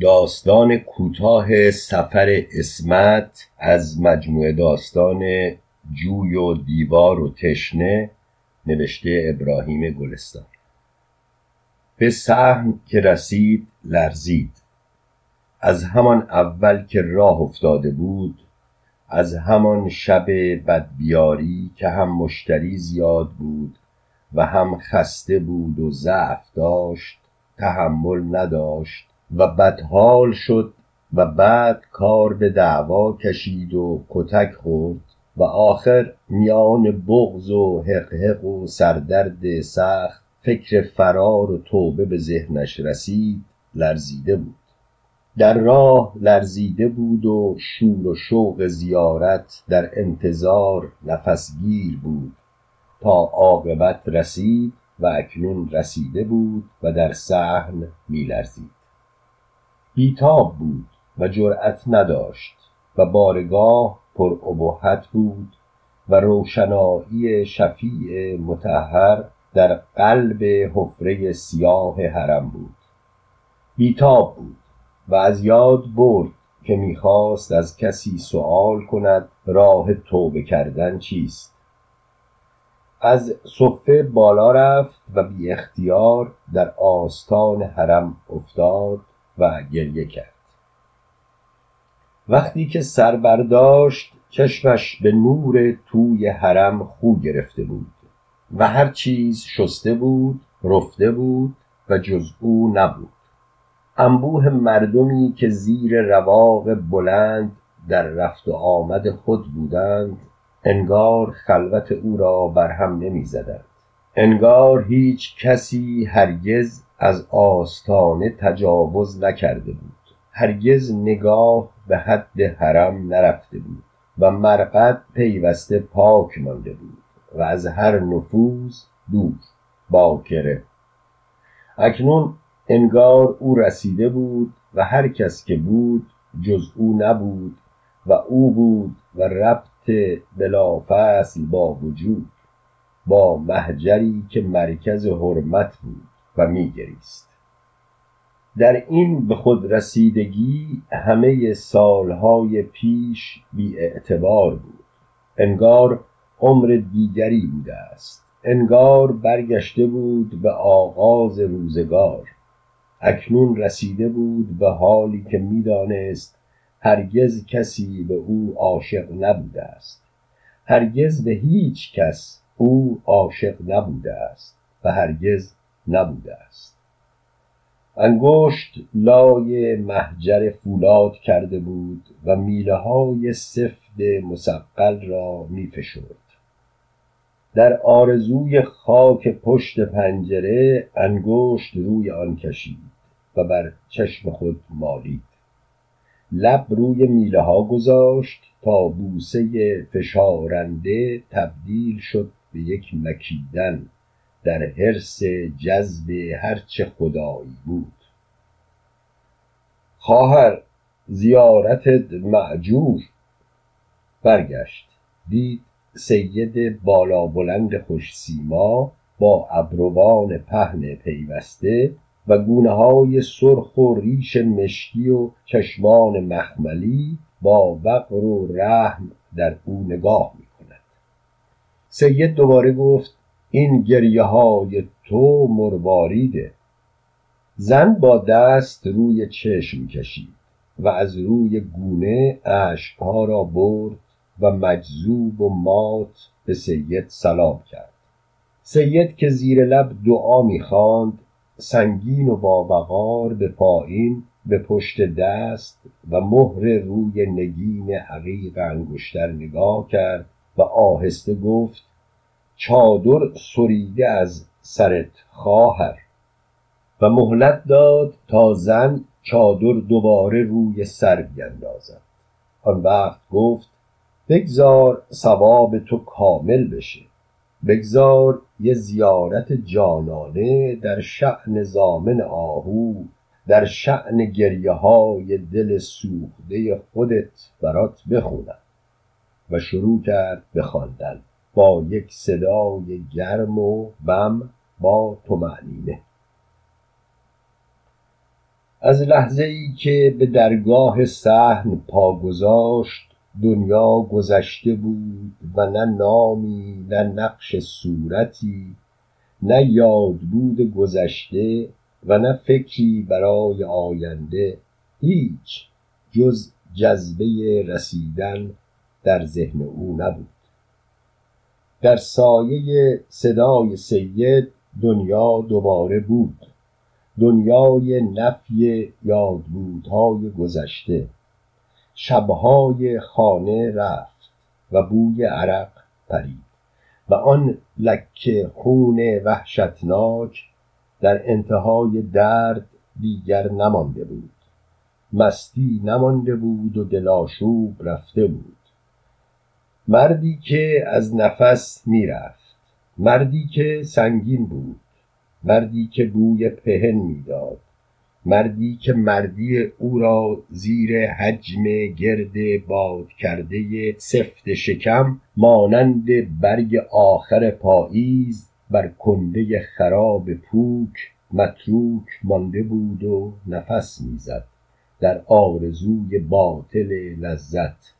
داستان کوتاه سفر عصمت از مجموعه داستان جوی و دیوار و تشنه نوشته ابراهیم گلستان. به سهم که رسید لرزید. از همان اول که راه افتاده بود، از همان شب بدبیاری که هم مشتری زیاد بود و هم خسته بود و ضعف داشت، تحمل نداشت و بدحال شد و بعد کار به دعوا کشید و کتک خورد و آخر میان بغض و حقحق و سردرد سخت فکر فرار و توبه به ذهنش رسید، لرزیده بود. در راه لرزیده بود و شور و شوق زیارت در انتظار نفسگیر بود تا عاقبت رسید و اکنون رسیده بود و در صحن میلرزید. بیتاب بود و جرأت نداشت و بارگاه پر ابهت بود و روشنایی شفیع مطهر در قلب حفره سیاه حرم بود. بیتاب بود و از یاد برد که میخواست از کسی سؤال کند راه توبه کردن چیست. از صفه بالا رفت و بی اختیار در آستان حرم افتاد و گریه کرد. وقتی که سر برداشت، چشمش به نور توی حرم خو گرفته بود و هر چیز شسته بود، رفته بود و جز او نبود. انبوه مردمی که زیر رواق بلند در رفت و آمد خود بودند، انگار خلوت او را برهم نمی زدند. انگار هیچ کسی هرگز از آستانه تجاوز نکرده بود، هرگز نگاه به حد حرم نرفته بود و مرقد پیوسته پاک مانده بود و از هر نفوذ دور، باکره. اکنون انگار او رسیده بود و هر کس که بود جز او نبود و او بود و ربط بلافصل با وجود، با محجری که مرکز حرمت بود و میگریست. در این به خود رسیدگی همه سالهای پیش بی اعتبار بود. انگار عمر دیگری بوده است. انگار برگشته بود به آغاز روزگار. اکنون رسیده بود به حالی که میدانست هرگز کسی به او عاشق نبوده است. هرگز به هیچ کس او عاشق نبوده است و هرگز نبوده است. انگشت لای محجر فولاد کرده بود و میله های سفت مسقل را می فشرد. در آرزوی خاک پشت پنجره انگشت روی آن کشید و بر چشم خود مالید. لب روی میله ها گذاشت تا بوسه فشارنده تبدیل شد به یک مکیدن در حرص جذب هرچه خدایی بود. خواهر، زیارتت مأجور. برگشت، دید سید بالا بلند خوش سیما با ابروان پهن پیوسته و گونه‌های سرخ و ریش مشکی و چشمان مخملی با وقر و رحم در او نگاه می‌کند. سید دوباره گفت: این گریه های تو مرواریده. زن با دست روی چشم کشید و از روی گونه اشکها را برد و مجذوب و مات به سید سلام کرد. سید که زیر لب دعا می‌خواند، سنگین و با وقار به پایین، به پشت دست و مهر روی نگین عقیق انگشتر نگاه کرد و آهسته گفت: چادر سریده از سرت خواهر. و مهلت داد تا زن چادر دوباره روی سر بیندازد. آن وقت گفت: بگذار ثواب تو کامل بشه. بگذار یه زیارت جانانه در شأن زامن آهو، در شأن گریه های دل سوخته خودت برات بخونم. و شروع کرد به خواندن با یک صدای گرم و بم با طمأنینه. از لحظه‌ای که به درگاه صحن پا گذاشت دنیا گذشته بود و نه نامی، نه نقش صورتی، نه یاد بود گذشته و نه فکری برای آینده، هیچ جز جذبه رسیدن در ذهن او نبود. در سایه صدای سید دنیا دوباره بود، دنیای نفی یادبودهای گذشته. شبهای خانه رفت و بوی عرق پرید و آن لکه خون وحشتناک در انتهای درد دیگر نمانده بود، مستی نمانده بود و دلاشوب رفته بود. مردی که از نفس میرفت، مردی که سنگین بود، مردی که بوی پهن میداد، مردی که مردی او را زیر حجم گرد باد کرده سفت شکم مانند برگ آخر پاییز بر کنده خراب پوک متروک مانده بود و نفس میزد در آرزوی باطل لذت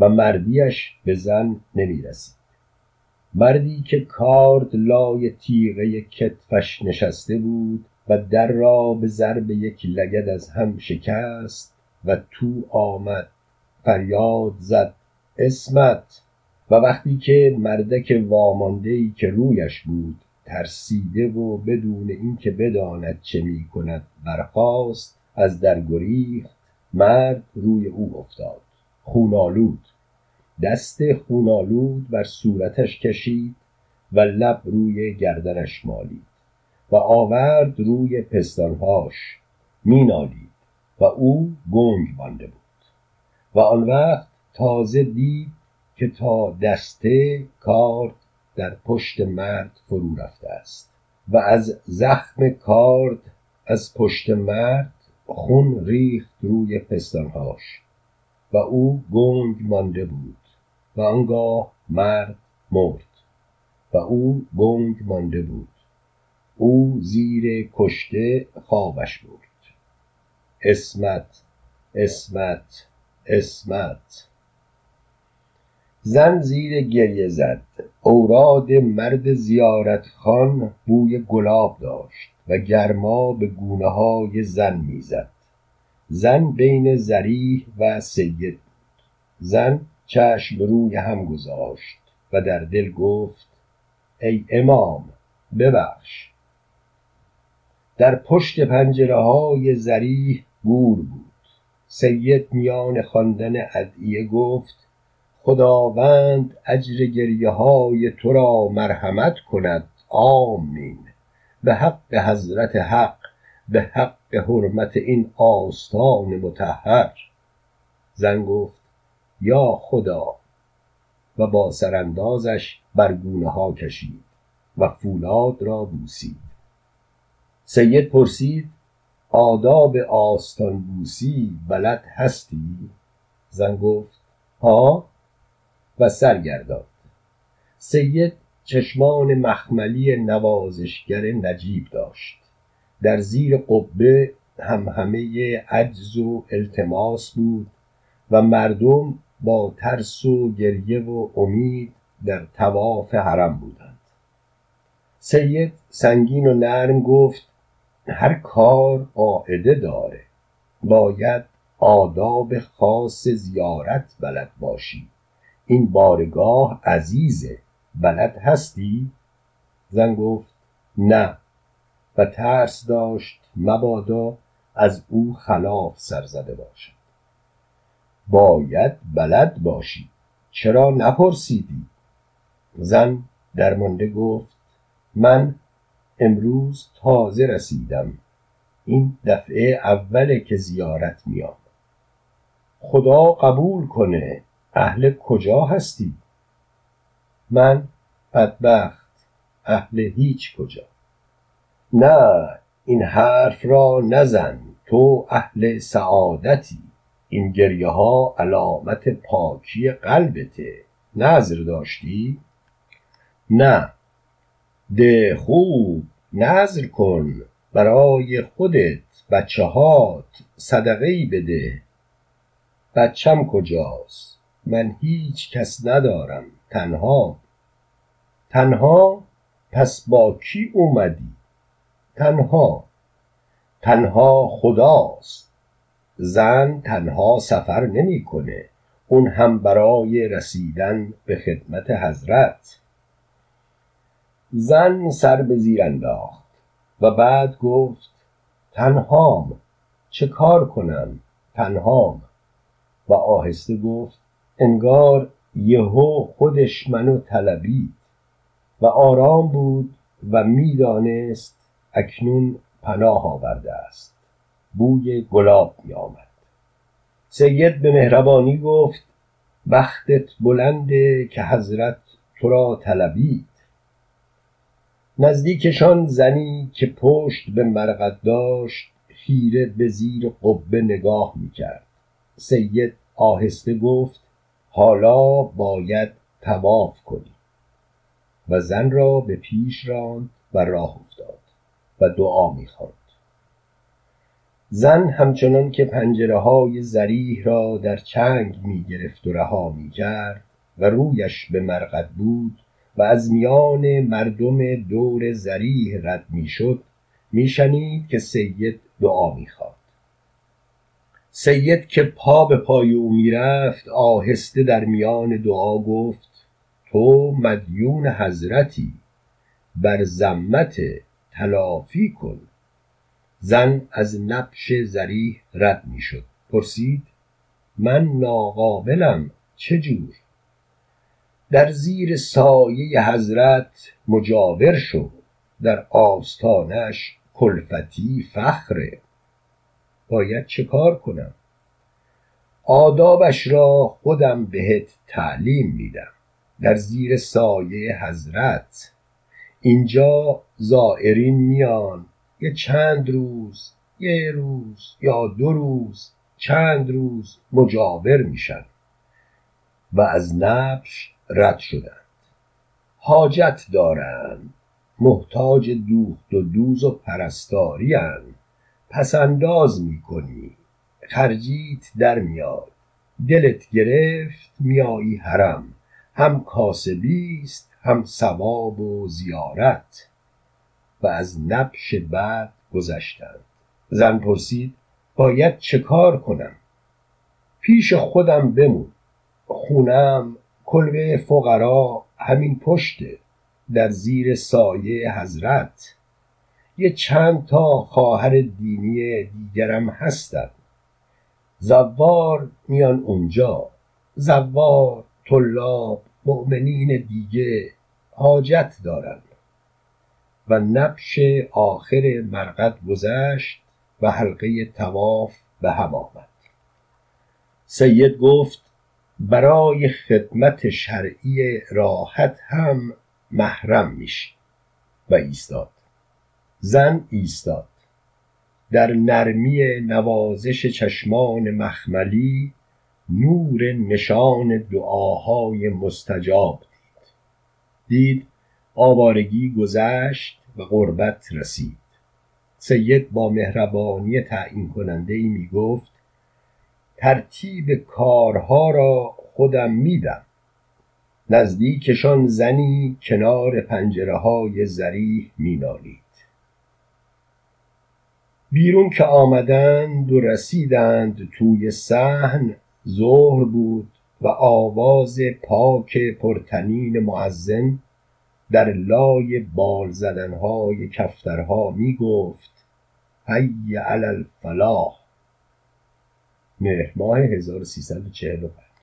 و مردیش به زن نمیرسید. مردی که کارد لای تیغه کتفش نشسته بود و در را به ضرب یک لگد از هم شکست و تو آمد، فریاد زد عصمت، و وقتی که مردک واماندهی که رویش بود ترسیده و بدون اینکه بداند چه می کند برخاست، از در گریخت. مرد روی او افتاد، خونالود، دست خونالود بر صورتش کشید و لب روی گردنش مالید و آورد روی پستانهاش، مینالید و او گنگ مانده بود. و آن وقت تازه دید که تا دسته کارد در پشت مرد فرو رفته است و از زخم کارد از پشت مرد خون ریخت روی پستانهاش و او گنگ مانده بود. و آنگاه مرد مرد و او گنگ مانده بود. او زیر کشته خوابش برد. عصمت، عصمت، عصمت. زن زیر گریه زد. اوراد مرد زیارت خان بوی گلاب داشت و گرما به گونه های زن می زد. زن بین ضریح و سید بود. زن چشم روی هم گذاشت و در دل گفت ای امام ببخش. در پشت پنجره‌های ضریح گور بود. سید میان خواندن ادعیه گفت خداوند اجر گریه‌های تو را مرحمت کند، آمین. به حق حضرت حق، به حق حرمت این آستان مطهر. زن گفت یا خدا، و با سراندازش بر گونه‌ها کشید و فولاد را بوسید. سید پرسید آداب آستان بوسی بلد هستی؟ زن گفت ها، و سرگردان. سید چشمان مخملی نوازشگر نجیب داشت. در زیر قبه همهمه عجز و التماس بود و مردم با ترس و گریه و امید در طواف حرم بودند. سید سنگین و نرم گفت هر کار قاعده داره، باید آداب خاص زیارت بلد باشی. این بارگاه عزیزه، بلد هستی؟ زن گفت نه، و ترس داشت مبادا از او خلاف سرزده باشد. باید بلد باشی، چرا نپرسیدی؟ زن درمانده گفت من امروز تازه رسیدم، این دفعه اوله که زیارت میام. خدا قبول کنه، اهل کجا هستی؟ من بدبخت، اهل هیچ کجا. نه، این حرف را نزن، تو اهل سعادتی، این گریه ها علامت پاکی قلبته، نذر داشتی؟ نه. ده خوب، نذر کن برای خودت، بچه هات صدقه‌ای بده. بچم کجاست؟ من هیچ کس ندارم، تنها. تنها؟ پس با کی اومدی؟ تنها. تنها خداست. زن تنها سفر نمی کنه، اون هم برای رسیدن به خدمت حضرت. زن سر به زیر انداخت و بعد گفت تنهام، چه کار کنم، تنهام. و آهسته گفت انگار یهو خودش منو طلبید و آرام بود و میدانست اکنون پناه آورده است. بوی گلاب می آمد. سید به مهربانی گفت بختت بلنده که حضرت تو را طلبید. نزدیکشان زنی که پشت به مرقد داشت خیره به زیر قبه نگاه میکرد. سید آهسته گفت حالا باید طواف کنی و زن را به پیش راند و راه افتاد و دعا میخواند. زن همچنان که پنجره های ذریح را در چنگ میگرفت و رها میکرد و رویش به مرقد بود و از میان مردم دور ذریح رد میشد، میشنید که سید دعا میخواند. سید که پا به پای او میرفت آهسته در میان دعا گفت تو مدیون حضرتی، بر زحمت تلافی کن. زن از نبش ذریح رد میشد. پرسید من ناقابلم چجور؟ در زیر سایه حضرت مجاور شو، در آستانش کلفتی فخره. باید چه کار کنم؟ آدابش را خودم بهت تعلیم میدم، در زیر سایه حضرت. اینجا زائرین میان، یه چند روز، یه روز یا دو روز، چند روز مجاور میشن و از نبش رد شدند. حاجت دارند، محتاج دوخت و دوز و پرستاری هستند. پسنداز میکنی، خرجیت در میاد، دلت گرفت میایی حرم، هم کاسبیست هم ثواب و زیارت. و از نبش بعد گذشتند. زن پرسید باید چه کار کنم؟ پیش خودم بمون، خونم کلبه فقرا همین پشته، در زیر سایه حضرت. یه چند تا خواهر دینی دیگرم هستن، زوار میان اونجا، زوار، طلاب، مؤمنین دیگه، حاجت دارن. و نبش آخر مرقد گذشت و حلقه طواف به هم آمد. سید گفت برای خدمت شرعی راحت هم محرم میشی. و ایستاد. زن ایستاد. در نرمی نوازش چشمان مخملی نور نشان دعاهای مستجاب دید. آوارگی گذشت و غربت رسید. سید با مهربانی تعیین کننده‌ای میگفت ترتیب کارها را خودم میدم. نزدیکشان زنی کنار پنجره‌های ذریح مینالید. بیرون که آمدند و رسیدند توی صحن، ظهر بود و آواز پاک پرتنین مؤذن در لای بال زدنهای کفترها می گفت حی علی الفلاح. مهر ماه 1345